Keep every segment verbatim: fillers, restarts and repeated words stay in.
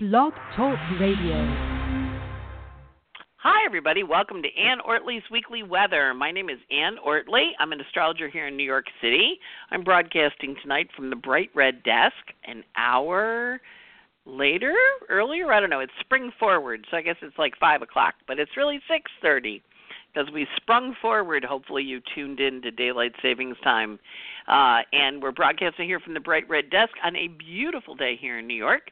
Blog Talk Radio. Hi, everybody. Welcome to Ann Ortley's Weekly Weather. My name is Ann Ortley. I'm an astrologer here in New York City. I'm broadcasting tonight from the Bright Red Desk an hour later, earlier. I don't know. It's spring forward, so I guess it's like five o'clock, but it's really six thirty because we sprung forward. Hopefully you tuned in to Daylight Savings Time. Uh, and we're broadcasting here from the Bright Red Desk on a beautiful day here in New York.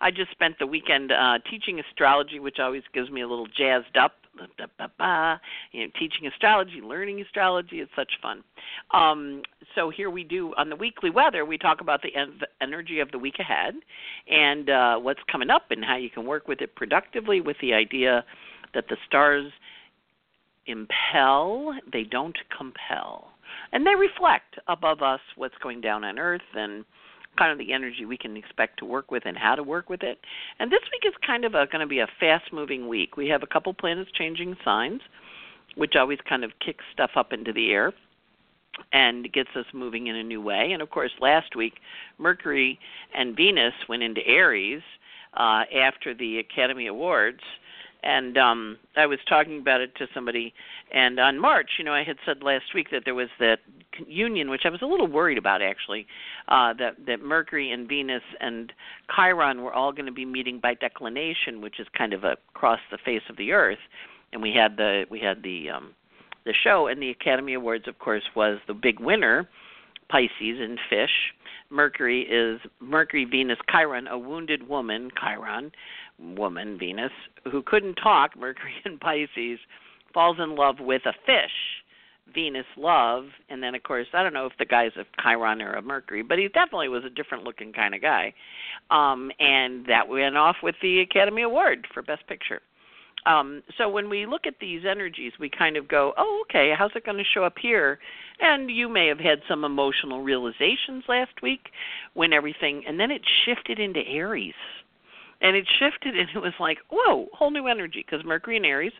I just spent the weekend uh, teaching astrology, which always gives me a little jazzed up. Ba, ba, ba. You know, teaching astrology, learning astrology, it's such fun. Um, so here we do, on the weekly weather, we talk about the, the energy of the week ahead and uh, what's coming up and how you can work with it productively with the idea that the stars impel, they don't compel. And they reflect above us what's going down on Earth and kind of the energy we can expect to work with and how to work with it. And this week is kind of a, going to be a fast-moving week. We have a couple planets changing signs, which always kind of kicks stuff up into the air and gets us moving in a new way. And, of course, last week, Mercury and Venus went into Aries uh, after the Academy Awards. And um, I was talking about it to somebody, and on March, you know, I had said last week that there was that union, which I was a little worried about, actually, uh, that, that Mercury and Venus and Chiron were all going to be meeting by declination, which is kind of across the face of the Earth. And we had the we had the um, the show, and the Academy Awards, of course, was the big winner, Pisces and Fish. Mercury is Mercury, Venus, Chiron, a wounded woman, Chiron, woman, Venus, who couldn't talk, Mercury in Pisces, falls in love with a fish, Venus love, and then, of course, I don't know if the guy's a Chiron or a Mercury, but he definitely was a different-looking kind of guy, um, and that went off with the Academy Award for Best Picture. Um, so when we look at these energies, we kind of go, oh, okay, how's it going to show up here? And you may have had some emotional realizations last week when everything, and then it shifted into Aries. And it shifted, and it was like, whoa, whole new energy, because Mercury in Aries,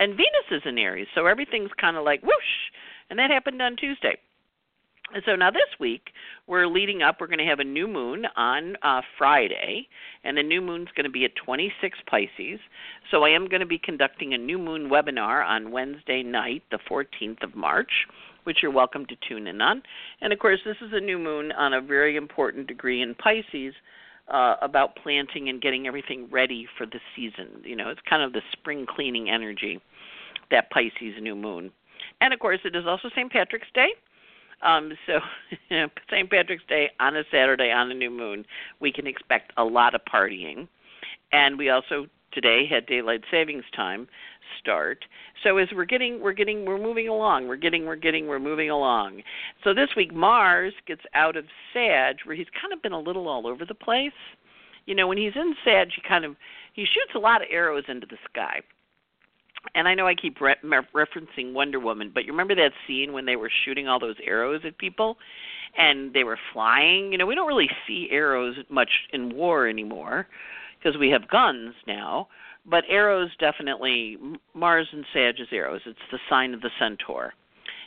and Venus is in Aries, so everything's kind of like whoosh, and that happened on Tuesday. And so now this week, we're leading up, we're going to have a new moon on uh, Friday, and the new moon's going to be at twenty-six Pisces, so I am going to be conducting a new moon webinar on Wednesday night, the fourteenth of March, which you're welcome to tune in on. And, of course, this is a new moon on a very important degree in Pisces, Uh, about planting and getting everything ready for the season. You know, it's kind of the spring cleaning energy, that Pisces new moon. And, of course, it is also Saint Patrick's Day. Um, so Saint Patrick's Day on a Saturday on a new moon, we can expect a lot of partying. And we also today had Daylight Savings Time start. So as we're getting, we're getting, we're moving along. We're getting, we're getting, we're moving along. So this week, Mars gets out of Sag, where he's kind of been a little all over the place. You know, when he's in Sag, he kind of, he shoots a lot of arrows into the sky. And I know I keep re- referencing Wonder Woman, but you remember that scene when they were shooting all those arrows at people and they were flying? You know, we don't really see arrows much in war anymore, because we have guns now, but arrows definitely, Mars and Sag is arrows. It's the sign of the centaur.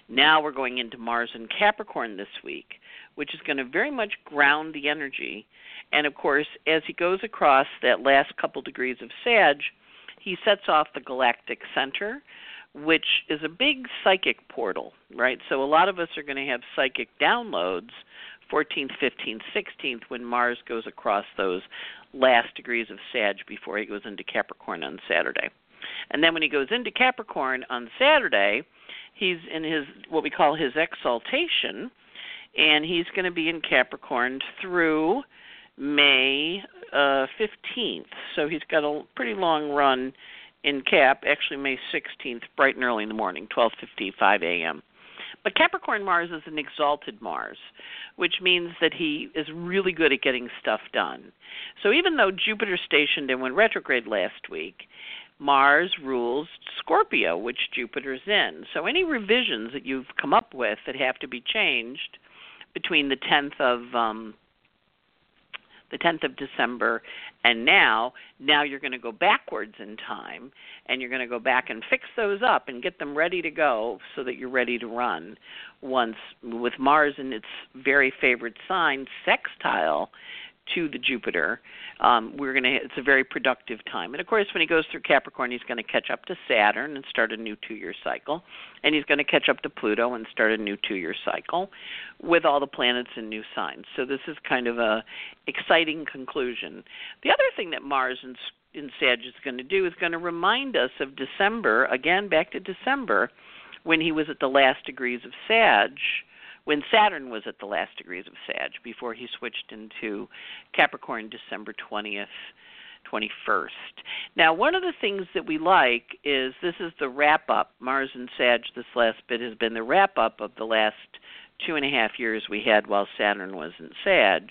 Now we're going into Mars and Capricorn this week, which is going to very much ground the energy. And, of course, as he goes across that last couple degrees of Sag, he sets off the galactic center, which is a big psychic portal, right? So a lot of us are going to have psychic downloads, fourteenth, fifteenth, sixteenth, when Mars goes across those last degrees of Sag before he goes into Capricorn on Saturday. And then when he goes into Capricorn on Saturday, he's in his what we call his exaltation, and he's going to be in Capricorn through May uh, fifteenth. So he's got a pretty long run in Cap, actually May sixteenth, bright and early in the morning, twelve fifty-five a.m. But Capricorn Mars is an exalted Mars, which means that he is really good at getting stuff done. So even though Jupiter stationed and went retrograde last week, Mars rules Scorpio, which Jupiter's in. So any revisions that you've come up with that have to be changed between the tenth of um, the tenth of December and now, now you're going to go backwards in time, and you're going to go back and fix those up and get them ready to go so that you're ready to run. Once with Mars in its very favorite sign, sextile to the Jupiter. Um, we're going to. It's a very productive time. And, of course, when he goes through Capricorn, he's going to catch up to Saturn and start a new two-year cycle. And he's going to catch up to Pluto and start a new two-year cycle with all the planets in new signs. So this is kind of a exciting conclusion. The other thing that Mars in, in Sag is going to do is going to remind us of December, again back to December, when he was at the last degrees of Sag, when Saturn was at the last degrees of Sag, before he switched into Capricorn December twentieth, twenty-first. Now, one of the things that we like is this is the wrap-up. Mars and Sag, this last bit, has been the wrap-up of the last two and a half years we had while Saturn was in Sag,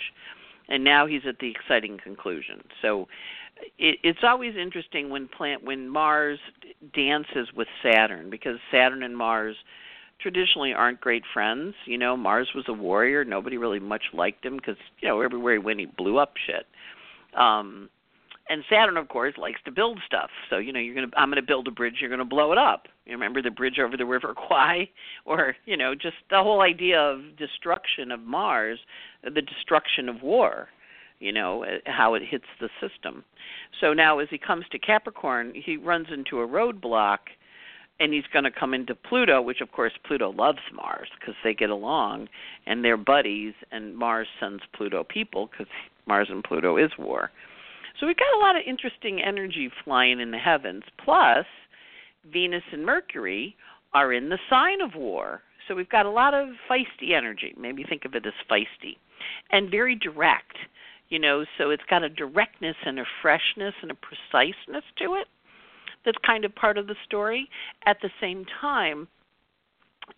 and now he's at the exciting conclusion. So it, it's always interesting when, plant, when Mars dances with Saturn, because Saturn and Mars traditionally aren't great friends. You know, Mars was a warrior. Nobody really much liked him because, you know, everywhere he went, he blew up shit. Um, and Saturn, of course, likes to build stuff. So, you know, you're gonna, I'm going to build a bridge. You're going to blow it up. You remember the Bridge over the River Kwai? Or, you know, just the whole idea of destruction of Mars, the destruction of war, you know, how it hits the system. So now as he comes to Capricorn, he runs into a roadblock. And he's going to come into Pluto, which, of course, Pluto loves Mars because they get along and they're buddies, and Mars sends Pluto people because Mars and Pluto is war. So we've got a lot of interesting energy flying in the heavens. Plus, Venus and Mercury are in the sign of war. So we've got a lot of feisty energy. Maybe think of it as feisty and very direct, you know, so it's got a directness and a freshness and a preciseness to it. That's kind of part of the story. At the same time,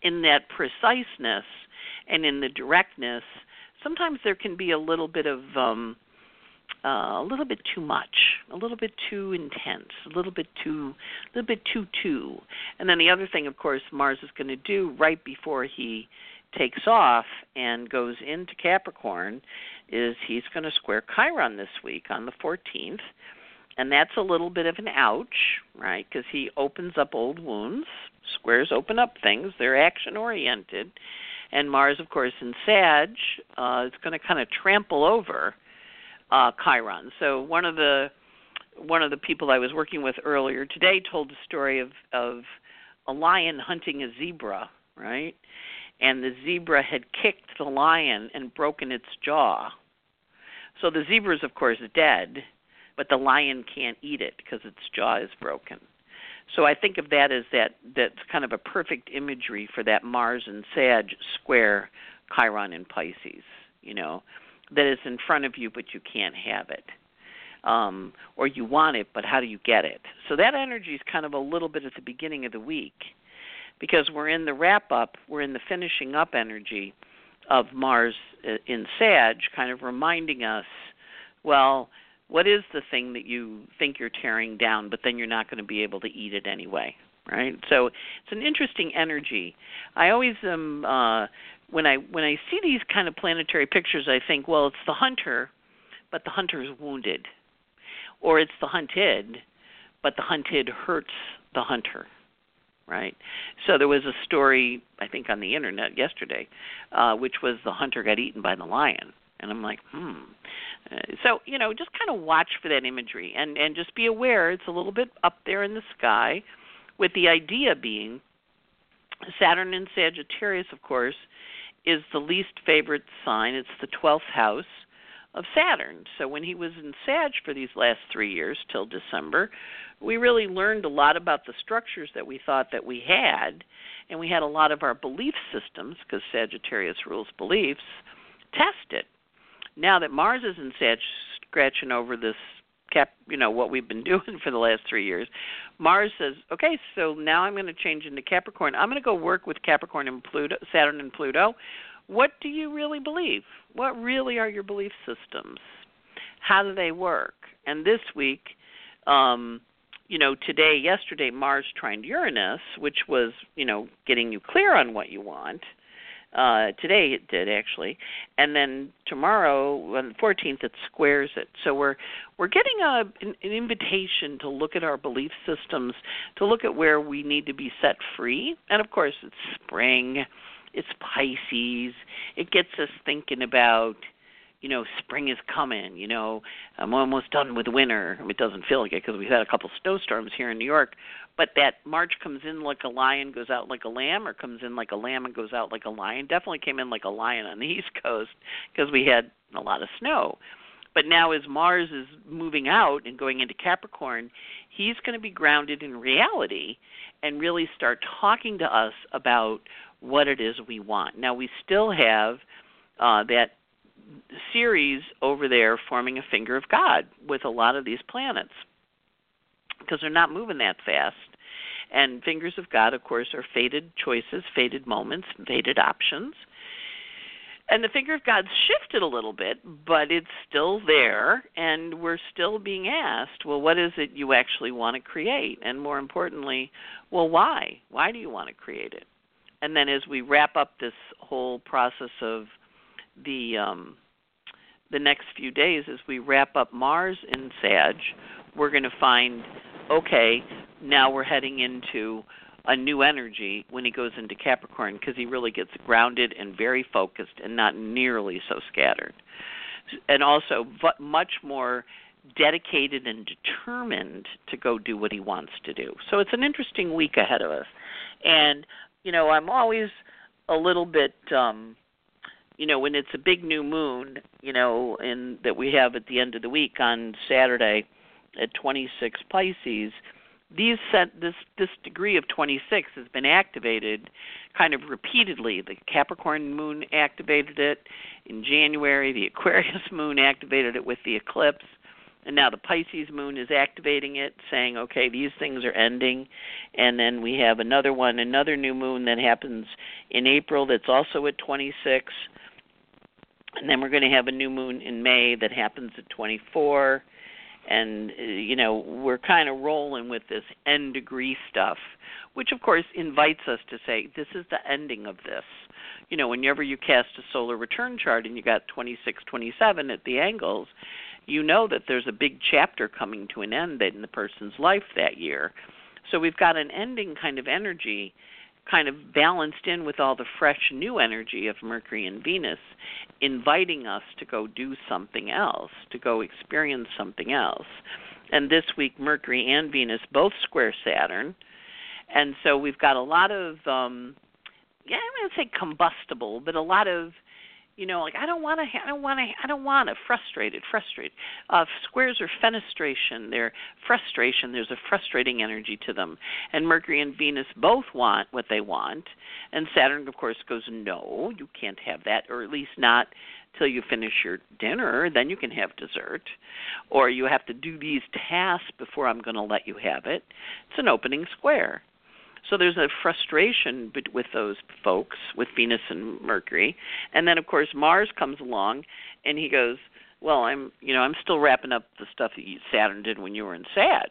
in that preciseness and in the directness, sometimes there can be a little bit of, um, uh, a little bit too much, a little bit too intense, a little bit too, a little bit too, too. And then the other thing, of course, Mars is going to do right before he takes off and goes into Capricorn is he's going to square Chiron this week on the fourteenth. And that's a little bit of an ouch, right, because he opens up old wounds. Squares open up things. They're action-oriented. And Mars, of course, in Sag, uh, is going to kind of trample over uh, Chiron. So one of the one of the people I was working with earlier today told the story of, of a lion hunting a zebra, right? And the zebra had kicked the lion and broken its jaw. So the zebra is, of course, dead, but the lion can't eat it because its jaw is broken. So I think of that as that that's kind of a perfect imagery for that Mars and Sag square Chiron in Pisces, you know, that is in front of you, but you can't have it. Um, or you want it, but how do you get it? So that energy is kind of a little bit at the beginning of the week because we're in the wrap-up, we're in the finishing up energy of Mars in Sag, kind of reminding us, well, what is the thing that you think you're tearing down, but then you're not going to be able to eat it anyway, right? So it's an interesting energy. I always am, uh, when I when I see these kind of planetary pictures, I think, well, it's the hunter, but the hunter is wounded. Or it's the hunted, but the hunted hurts the hunter, right? So there was a story, I think, on the internet yesterday, uh, which was the hunter got eaten by the lion. And I'm like, hmm. So, you know, just kind of watch for that imagery and, and just be aware it's a little bit up there in the sky with the idea being Saturn in Sagittarius, of course, is the least favorite sign. It's the twelfth house of Saturn. So when he was in Sag for these last three years till December, we really learned a lot about the structures that we thought that we had, and we had a lot of our belief systems, because Sagittarius rules beliefs, tested. Now that Mars is in Sag, scratching over this cap, you know, what we've been doing for the last three years, Mars says, okay, so now I'm going to change into Capricorn. I'm going to go work with Capricorn and Pluto, Saturn and Pluto. What do you really believe? What really are your belief systems? How do they work? And this week, um, you know, today, yesterday, Mars trined Uranus, which was, you know, getting you clear on what you want. Uh, today it did, actually. And then tomorrow, on the fourteenth, it squares it. So we're we're getting a, an, an invitation to look at our belief systems, to look at where we need to be set free. And, of course, it's spring. It's Pisces. It gets us thinking about, you know, spring is coming, you know, I'm almost done with winter. It doesn't feel like it because we've had a couple snowstorms here in New York. But that March comes in like a lion, goes out like a lamb, or comes in like a lamb and goes out like a lion. Definitely came in like a lion on the East Coast because we had a lot of snow. But now as Mars is moving out and going into Capricorn, he's going to be grounded in reality and really start talking to us about what it is we want. Now, we still have uh, that Ceres over there forming a finger of God with a lot of these planets because they're not moving that fast. And fingers of God, of course, are fated choices, fated moments, fated options. And the finger of God's shifted a little bit, but it's still there, and we're still being asked, well, what is it you actually want to create? And more importantly, well, why? Why do you want to create it? And then as we wrap up this whole process of the um, the next few days, as we wrap up Mars in Sag, we're going to find, okay, now we're heading into a new energy when he goes into Capricorn because he really gets grounded and very focused and not nearly so scattered. And also much more dedicated and determined to go do what he wants to do. So it's an interesting week ahead of us. And, you know, I'm always a little bit, um, you know, when it's a big new moon, you know, in, that we have at the end of the week on Saturday at twenty-six Pisces, These set, this this degree of twenty-six has been activated kind of repeatedly. The Capricorn moon activated it in January. The Aquarius moon activated it with the eclipse. And now the Pisces moon is activating it, saying, okay, these things are ending. And then we have another one, another new moon that happens in April that's also at twenty-six. And then we're going to have a new moon in May that happens at twenty-four. And, you know, we're kind of rolling with this end degree stuff, which, of course, invites us to say, this is the ending of this. You know, whenever you cast a solar return chart and you got twenty-six, twenty-seven at the angles, you know that there's a big chapter coming to an end in the person's life that year. So we've got an ending kind of energy kind of balanced in with all the fresh new energy of Mercury and Venus, inviting us to go do something else, to go experience something else. And this week, Mercury and Venus both square Saturn. And so we've got a lot of, um, yeah, I'm going to say combustible, but a lot of, you know, like I don't want to, I don't want to, I don't want to, frustrated, frustrated. Uh, squares are fenestration, they're frustration, there's a frustrating energy to them. And Mercury and Venus both want what they want. And Saturn, of course, goes, no, you can't have that, or at least not till you finish your dinner, then you can have dessert. Or you have to do these tasks before I'm going to let you have it. It's an opening square. So there's a frustration with those folks, with Venus and Mercury. And then, of course, Mars comes along, and he goes, well, I'm, you know, I'm still wrapping up the stuff that Saturn did when you were in Sag.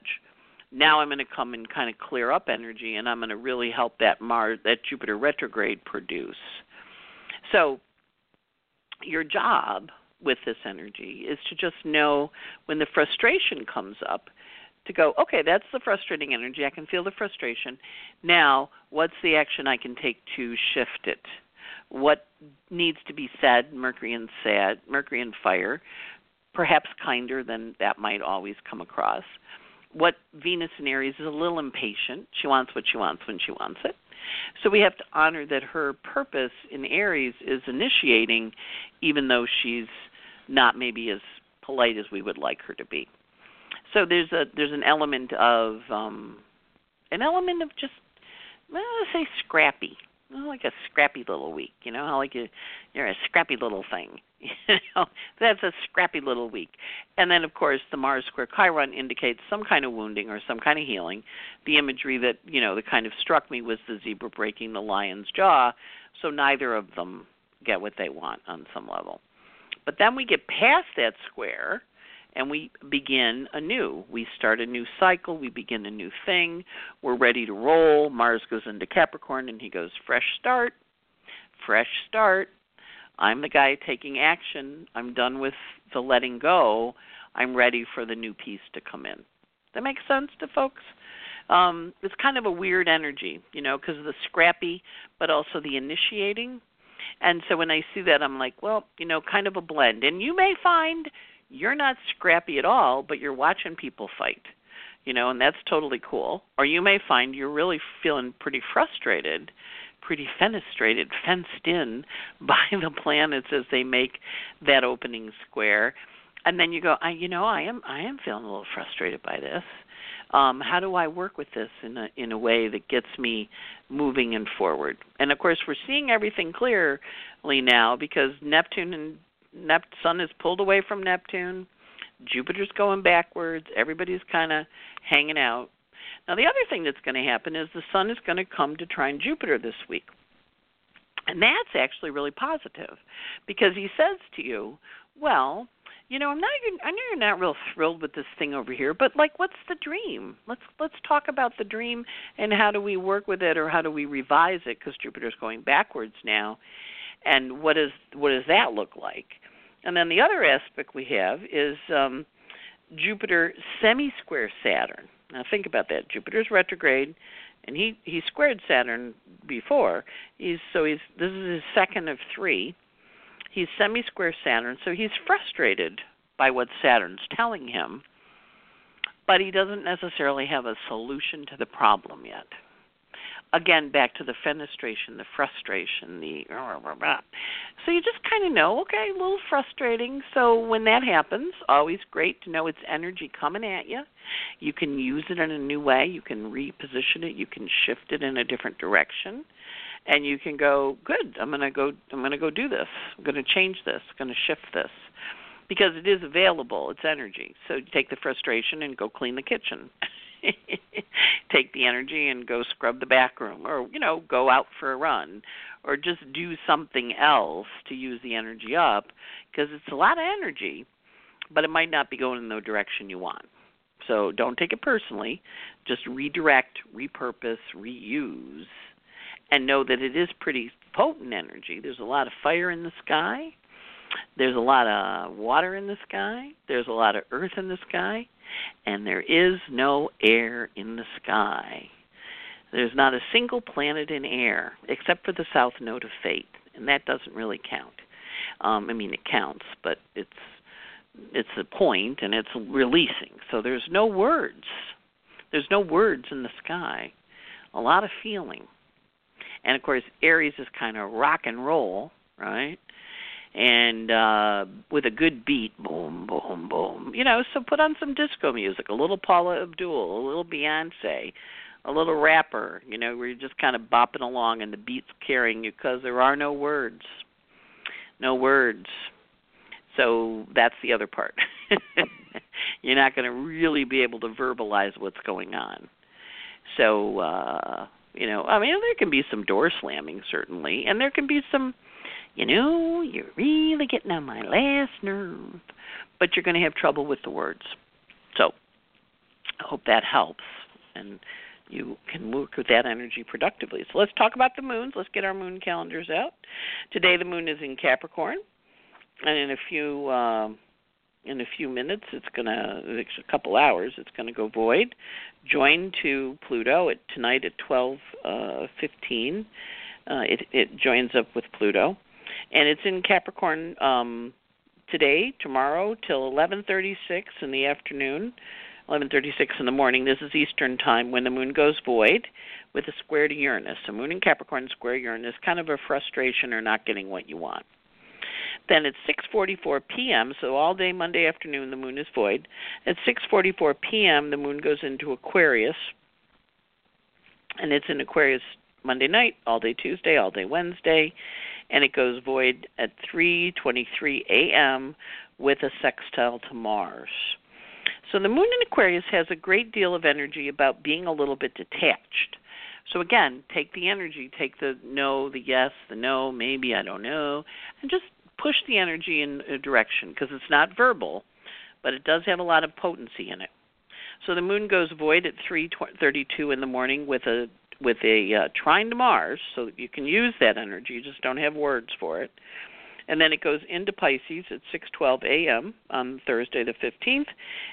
Now I'm going to come and kind of clear up energy, and I'm going to really help that Mars, that Jupiter retrograde produce. So your job with this energy is to just know when the frustration comes up, to go, okay, that's the frustrating energy. I can feel the frustration. Now, what's the action I can take to shift it? What needs to be said, Mercury and sad, Mercury and fire, perhaps kinder than that might always come across. What Venus in Aries is a little impatient. She wants what she wants when she wants it. So we have to honor that her purpose in Aries is initiating, even though she's not maybe as polite as we would like her to be. So there's a there's an element of um, an element of just well, let's say scrappy, well, like a scrappy little week. You know how like you, you're a scrappy little thing. You know that's a scrappy little week. And then of course the Mars square Chiron indicates some kind of wounding or some kind of healing. The imagery that you know that kind of struck me was the zebra breaking the lion's jaw. So neither of them get what they want on some level. But then we get past that square. And we begin anew. We start a new cycle. We begin a new thing. We're ready to roll. Mars goes into Capricorn, and he goes, fresh start, fresh start. I'm the guy taking action. I'm done with the letting go. I'm ready for the new piece to come in. That makes sense to folks? Um, it's kind of a weird energy, you know, because of the scrappy, but also the initiating. And so when I see that, I'm like, well, you know, kind of a blend. And you may find you're not scrappy at all, but you're watching people fight, you know, and that's totally cool. Or you may find you're really feeling pretty frustrated, pretty fenestrated, fenced in by the planets as they make that opening square. And then you go, I, you know, I am I am feeling a little frustrated by this. Um, how do I work with this in a, in a way that gets me moving and forward? And, of course, we're seeing everything clearly now because Neptune and Nep- Sun is pulled away from Neptune. Jupiter's going backwards. Everybody's kind of hanging out. Now, the other thing that's going to happen is the Sun is going to come to trine Jupiter this week. And that's actually really positive because he says to you, well, you know, I'm not. I know you're not real thrilled with this thing over here, but like, what's the dream? Let's let's talk about the dream and how do we work with it, or how do we revise it? Because Jupiter's going backwards now, and what is what does that look like? And then the other aspect we have is um, Jupiter semi-square Saturn. Now think about that. Jupiter's retrograde, and he, he squared Saturn before. He's so he's this is his second of three. He's semi-square Saturn, so he's frustrated by what Saturn's telling him, but he doesn't necessarily have a solution to the problem yet. Again, back to the fenestration, the frustration, the blah, blah, blah. So you just kind of know, okay, a little frustrating. So when that happens, always great to know it's energy coming at you. You can use it in a new way. You can reposition it. You can shift it in a different direction. And you can go, good, I'm going to go I'm going to go do this. I'm going to change this. I'm going to shift this. Because it is available. It's energy. So you take the frustration and go clean the kitchen. Take the energy and go scrub the back room, or, you know, go out for a run, or just do something else to use the energy up, because it's a lot of energy, but it might not be going in the direction you want. So don't take it personally. Just redirect, repurpose, reuse. And know that it is pretty potent energy. There's a lot of fire in the sky. There's a lot of water in the sky. There's a lot of earth in the sky. And there is no air in the sky. There's not a single planet in air, except for the south node of fate. And that doesn't really count. Um, I mean, it counts, but it's it's a point, and it's releasing. So there's no words. There's no words in the sky. A lot of feeling. And, of course, Aries is kind of rock and roll, right? And uh, with a good beat, boom, boom, boom. You know, so put on some disco music, a little Paula Abdul, a little Beyonce, a little rapper, you know, where you're just kind of bopping along and the beat's carrying you because there are no words. No words. So that's the other part. You're not going to really be able to verbalize what's going on. So, uh... you know, I mean, there can be some door slamming, certainly, and there can be some, you know, you're really getting on my last nerve, but you're going to have trouble with the words. So I hope that helps, and you can work with that energy productively. So let's talk about the moons. Let's get our moon calendars out. Today the moon is in Capricorn, and in a few uh, in a few minutes, it's going to, a couple hours, it's going to go void. Join to Pluto at tonight at twelve fifteen. Uh, it, it joins up with Pluto. And it's in Capricorn um, today, tomorrow, till eleven thirty-six in the afternoon, eleven thirty-six in the morning. This is Eastern time when the moon goes void with a square to Uranus. So moon in Capricorn, square Uranus, kind of a frustration or not getting what you want. Then at six forty-four p.m., so all day Monday afternoon, the moon is void. At six forty-four p.m., the moon goes into Aquarius, and it's in Aquarius Monday night, all day Tuesday, all day Wednesday, and it goes void at three twenty-three a.m. with a sextile to Mars. So the moon in Aquarius has a great deal of energy about being a little bit detached. So, again, take the energy, take the no, the yes, the no, maybe, I don't know, and just push the energy in a direction because it's not verbal, but it does have a lot of potency in it. So the moon goes void at three thirty-two in the morning with a with a uh, trine to Mars, so that you can use that energy. You just don't have words for it. And then it goes into Pisces at six twelve a.m. on Thursday the fifteenth,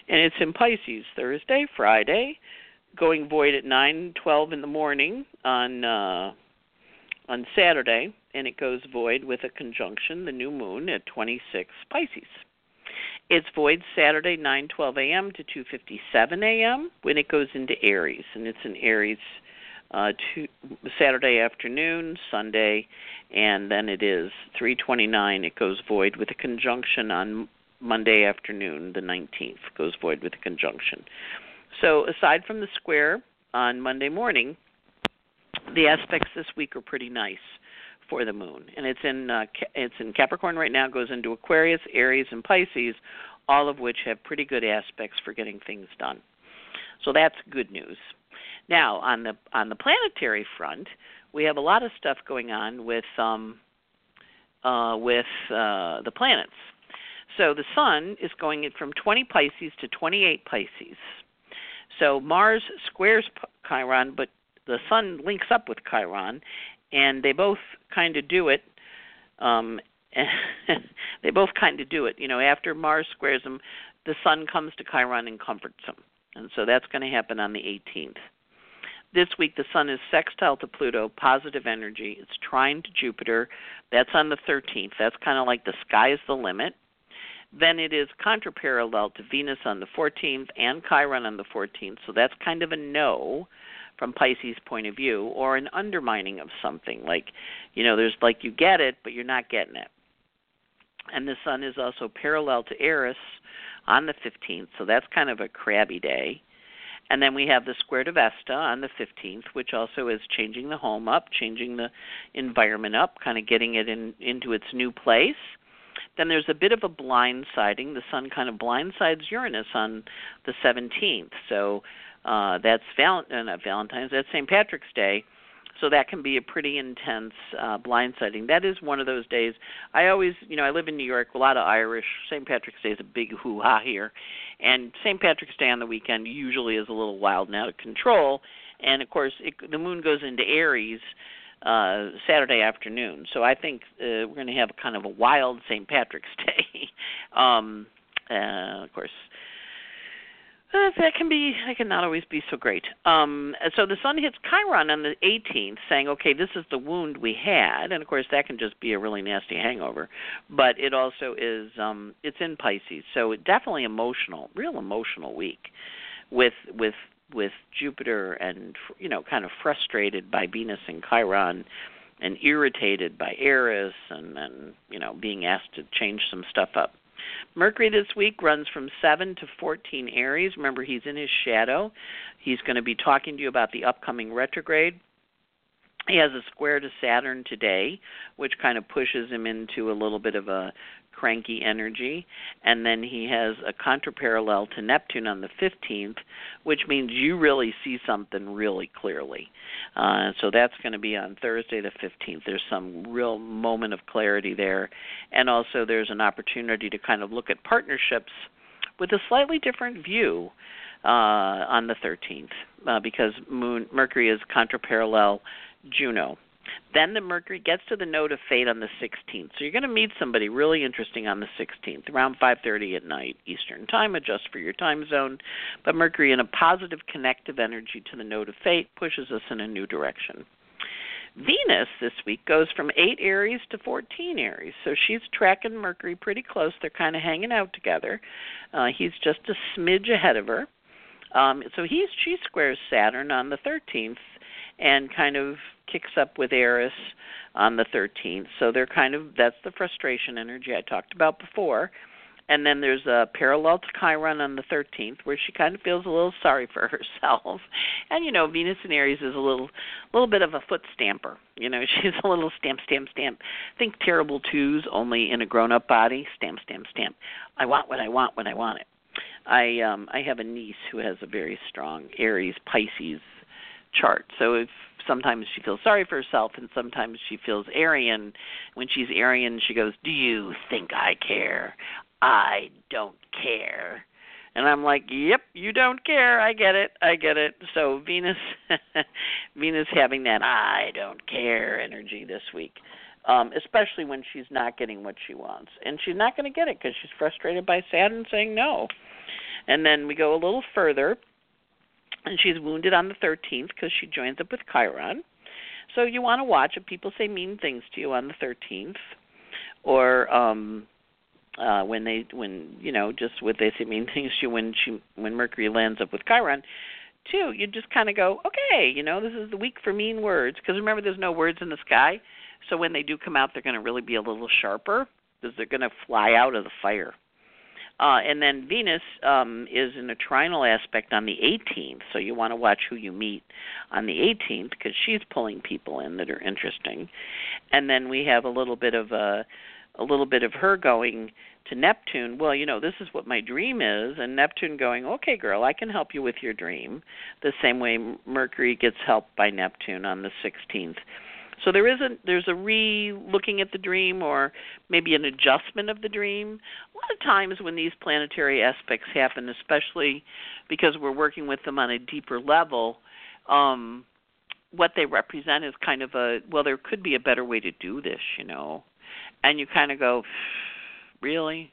and it's in Pisces Thursday, Friday, going void at nine twelve in the morning on uh, on Saturday, and it goes void with a conjunction, the new moon, at twenty-six Pisces. It's void Saturday, nine twelve a.m. to two fifty-seven a.m. when it goes into Aries, and it's in Aries uh, to Saturday afternoon, Sunday, and then it is three twenty-nine. It goes void with a conjunction on Monday afternoon, the nineteenth, goes void with a conjunction. So aside from the square on Monday morning, the aspects this week are pretty nice for the moon, and it's in uh, it's in Capricorn right now, goes into Aquarius, Aries, and Pisces, all of which have pretty good aspects for getting things done. So that's good news. Now on the on the planetary front, we have a lot of stuff going on with um uh, with uh, the planets. So the Sun is going from twenty Pisces to twenty-eight Pisces. So Mars squares Chiron, but the Sun links up with Chiron. And they both kind of do it. Um, they both kind of do it. You know, after Mars squares them, the Sun comes to Chiron and comforts them. And so that's going to happen on the eighteenth. This week, the Sun is sextile to Pluto, positive energy. It's trine to Jupiter. That's on the thirteenth. That's kind of like the sky is the limit. Then it is contraparallel to Venus on the fourteenth and Chiron on the fourteenth. So that's kind of a no from Pisces' point of view, or an undermining of something. Like, you know, there's like you get it, but you're not getting it. And the Sun is also parallel to Eris on the fifteenth, so that's kind of a crabby day. And then we have the square to Vesta on the fifteenth, which also is changing the home up, changing the environment up, kind of getting it in, into its new place. Then there's a bit of a blindsiding. The Sun kind of blindsides Uranus on the seventeenth, so Uh, that's val- not Valentine's, that's Saint Patrick's Day, so that can be a pretty intense uh, blindsiding. That is one of those days. I always, you know, I live in New York, a lot of Irish. Saint Patrick's Day is a big hoo-ha here, and Saint Patrick's Day on the weekend usually is a little wild and out of control, and, of course, it, the moon goes into Aries uh, Saturday afternoon, so I think uh, we're going to have kind of a wild Saint Patrick's Day, um, uh, of course. Uh, that can be, that can not always be so great. Um, so the Sun hits Chiron on the eighteenth, saying, okay, this is the wound we had. And, of course, that can just be a really nasty hangover. But it also is, um, it's in Pisces. So it definitely emotional, real emotional week with with with Jupiter and, you know, kind of frustrated by Venus and Chiron and irritated by Eris and then, you know, being asked to change some stuff up. Mercury this week runs from seven to fourteen Aries. Remember, he's in his shadow. He's going to be talking to you about the upcoming retrograde. He has a square to Saturn today, which kind of pushes him into a little bit of a cranky energy. And then he has a contraparallel to Neptune on the fifteenth, which means you really see something really clearly. Uh, so that's going to be on Thursday the fifteenth. There's some real moment of clarity there. And also there's an opportunity to kind of look at partnerships with a slightly different view uh, on the thirteenth uh, because moon, Mercury is contraparallel Juno. Then the Mercury gets to the node of fate on the sixteenth. So you're going to meet somebody really interesting on the sixteenth, around five thirty at night Eastern time, adjust for your time zone. But Mercury in a positive connective energy to the node of fate pushes us in a new direction. Venus this week goes from eight Aries to fourteen Aries. So she's tracking Mercury pretty close. They're kind of hanging out together. Uh, he's just a smidge ahead of her. Um, so he's she squares Saturn on the thirteenth and kind of kicks up with Eris on the thirteenth. So they're kind of, that's the frustration energy I talked about before. And then there's a parallel to Chiron on the thirteenth where she kind of feels a little sorry for herself. And, you know, Venus in Aries is a little little bit of a foot stamper. You know, she's a little stamp, stamp, stamp. Think terrible twos only in a grown-up body. Stamp, stamp, stamp. I want what I want when I want it. I um, I have a niece who has a very strong Aries Pisces chart. So if sometimes she feels sorry for herself and sometimes she feels Aryan. When she's Aryan, she goes, "Do you think I care? I don't care." And I'm like, "Yep, you don't care. I get it. I get it." So Venus Venus having that I don't care energy this week. Um, especially when she's not getting what she wants. And she's not going to get it because she's frustrated by Saturn saying no. And then we go a little further, and she's wounded on the thirteenth because she joins up with Chiron. So you want to watch if people say mean things to you on the thirteenth, or um, uh, when they when you know just what they say mean things to you when she, when Mercury lands up with Chiron. Too, you just kind of go, okay, you know, this is the week for mean words, because remember, there's no words in the sky, so when they do come out, they're going to really be a little sharper because they're going to fly out of the fire. Uh, and then Venus um, is in a trinal aspect on the eighteenth, so you want to watch who you meet on the eighteenth because she's pulling people in that are interesting. And then we have a little bit of a, a little bit of her going to Neptune. Well, you know, this is what my dream is, and Neptune going, okay, girl, I can help you with your dream. The same way Mercury gets helped by Neptune on the sixteenth. So there isn't there's a re-looking at the dream, or maybe an adjustment of the dream. A lot of times when these planetary aspects happen, especially because we're working with them on a deeper level, um, what they represent is kind of a, well, there could be a better way to do this, you know. And you kind of go, really?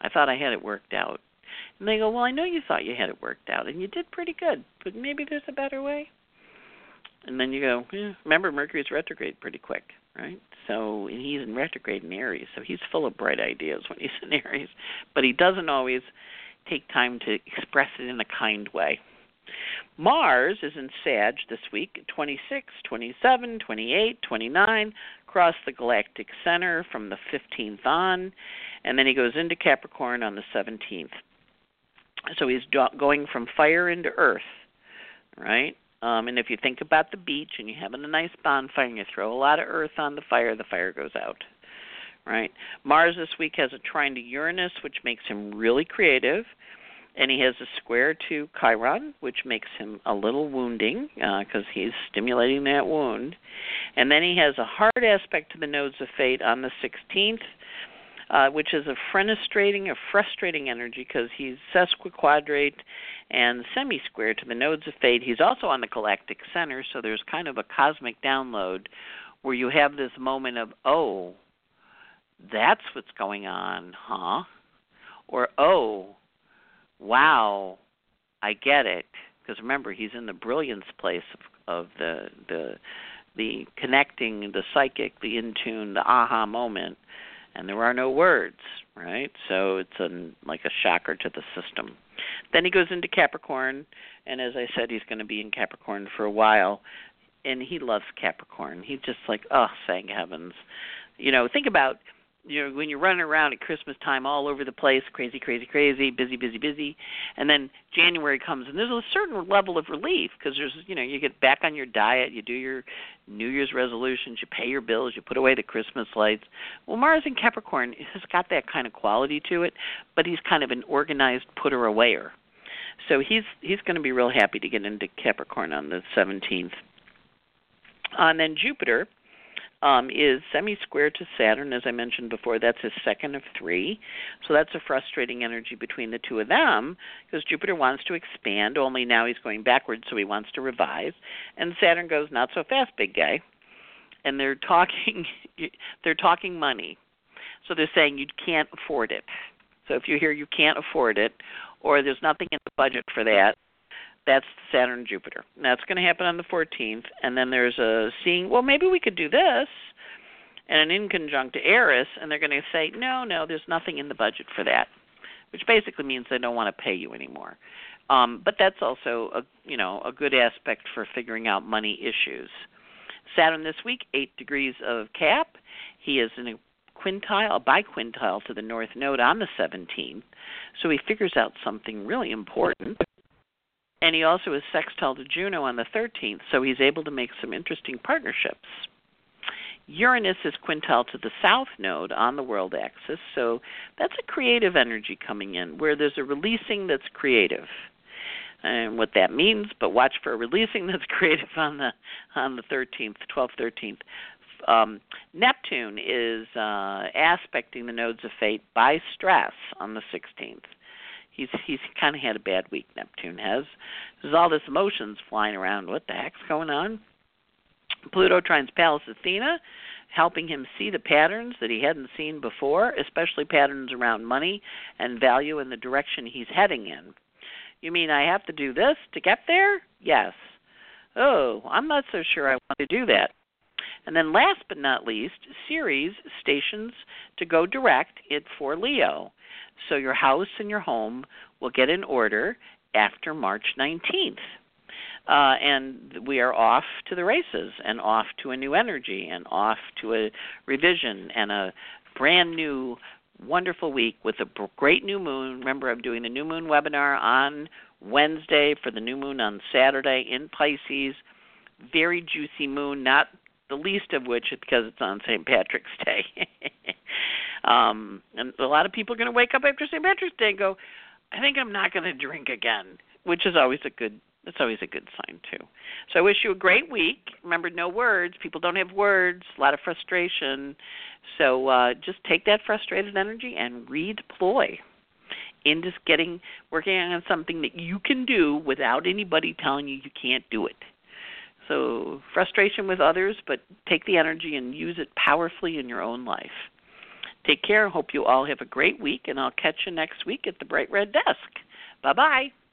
I thought I had it worked out. And they go, well, I know you thought you had it worked out, and you did pretty good, but maybe there's a better way. And then you go, yeah. Remember, Mercury's retrograde pretty quick, right? So, and he's in retrograde in Aries, so he's full of bright ideas when he's in Aries. But he doesn't always take time to express it in a kind way. Mars is in Sag this week, twenty-six, twenty-seven, twenty-eight, twenty-nine, across the galactic center from the fifteenth on, and then he goes into Capricorn on the seventeenth. So he's going from fire into earth, right? Um, and if you think about the beach and you're having a nice bonfire and you throw a lot of earth on the fire, the fire goes out, right? Mars this week has a trine to Uranus, which makes him really creative. And he has a square to Chiron, which makes him a little wounding because uh, he's stimulating that wound. And then he has a hard aspect to the nodes of fate on the sixteenth, uh, which is a frenestrating, a frustrating energy because he's sesquiquadrate and semi-square to the nodes of fate. He's also on the galactic center, so there's kind of a cosmic download where you have this moment of, oh, that's what's going on, huh? Or, oh, wow, I get it. Because remember, he's in the brilliance place of, of the the the connecting, the psychic, the in tune, the aha moment, and there are no words, right? So it's an, like a shocker to the system. Then he goes into Capricorn, and as I said, he's going to be in Capricorn for a while, and he loves Capricorn. He's just like, oh, thank heavens. You know, think about, you know, when you're running around at Christmas time all over the place, crazy, crazy, crazy, busy, busy, busy, and then January comes, and there's a certain level of relief because there's, you know, you get back on your diet, you do your New Year's resolutions, you pay your bills, you put away the Christmas lights. Well, Mars in Capricorn has got that kind of quality to it, but he's kind of an organized putter-awayer. So he's he's going to be real happy to get into Capricorn on the seventeenth. And then Jupiter Um, is semi-square to Saturn, as I mentioned before. That's his second of three. So that's a frustrating energy between the two of them because Jupiter wants to expand, only now he's going backwards, so he wants to revise. And Saturn goes, not so fast, big guy. And they're talking, they're talking money. So they're saying you can't afford it. So if you hear you can't afford it or there's nothing in the budget for that, that's Saturn, Jupiter. And that's going to happen on the fourteenth. And then there's a seeing, well, maybe we could do this, and an inconjunct to Eris, and they're going to say, no, no, there's nothing in the budget for that, which basically means they don't want to pay you anymore. Um, but that's also a, you know, a good aspect for figuring out money issues. Saturn this week, eight degrees of Cap. He is in a quintile, a biquintile to the north node on the seventeenth. So he figures out something really important. And he also is sextile to Juno on the thirteenth, so he's able to make some interesting partnerships. Uranus is quintile to the south node on the world axis, so that's a creative energy coming in, where there's a releasing that's creative. And what that means, but watch for a releasing that's creative on the on the thirteenth, twelfth, thirteenth. Um, Neptune is uh, aspecting the nodes of fate by stress on the sixteenth. He's he's kind of had a bad week, Neptune has. There's all this emotions flying around. What the heck's going on? Pluto trines Pallas Athena, helping him see the patterns that he hadn't seen before, especially patterns around money and value and the direction he's heading in. You mean I have to do this to get there? Yes. Oh, I'm not so sure I want to do that. And then last but not least, Ceres stations to go direct it for Leo. So your house and your home will get in order after March nineteenth. Uh, and we are off to the races and off to a new energy and off to a revision and a brand new wonderful week with a great new moon. Remember, I'm doing the new moon webinar on Wednesday for the new moon on Saturday in Pisces. Very juicy moon, not the least of which is because it's on Saint Patrick's Day. um, and a lot of people are going to wake up after Saint Patrick's Day and go, I think I'm not going to drink again, which is always a good That's always a good sign, too. So I wish you a great week. Remember, no words. People don't have words. A lot of frustration. So uh, just take that frustrated energy and redeploy in just getting, working on something that you can do without anybody telling you you can't do it. So frustration with others, but take the energy and use it powerfully in your own life. Take care. Hope you all have a great week, and I'll catch you next week at the Bright Red Desk. Bye-bye.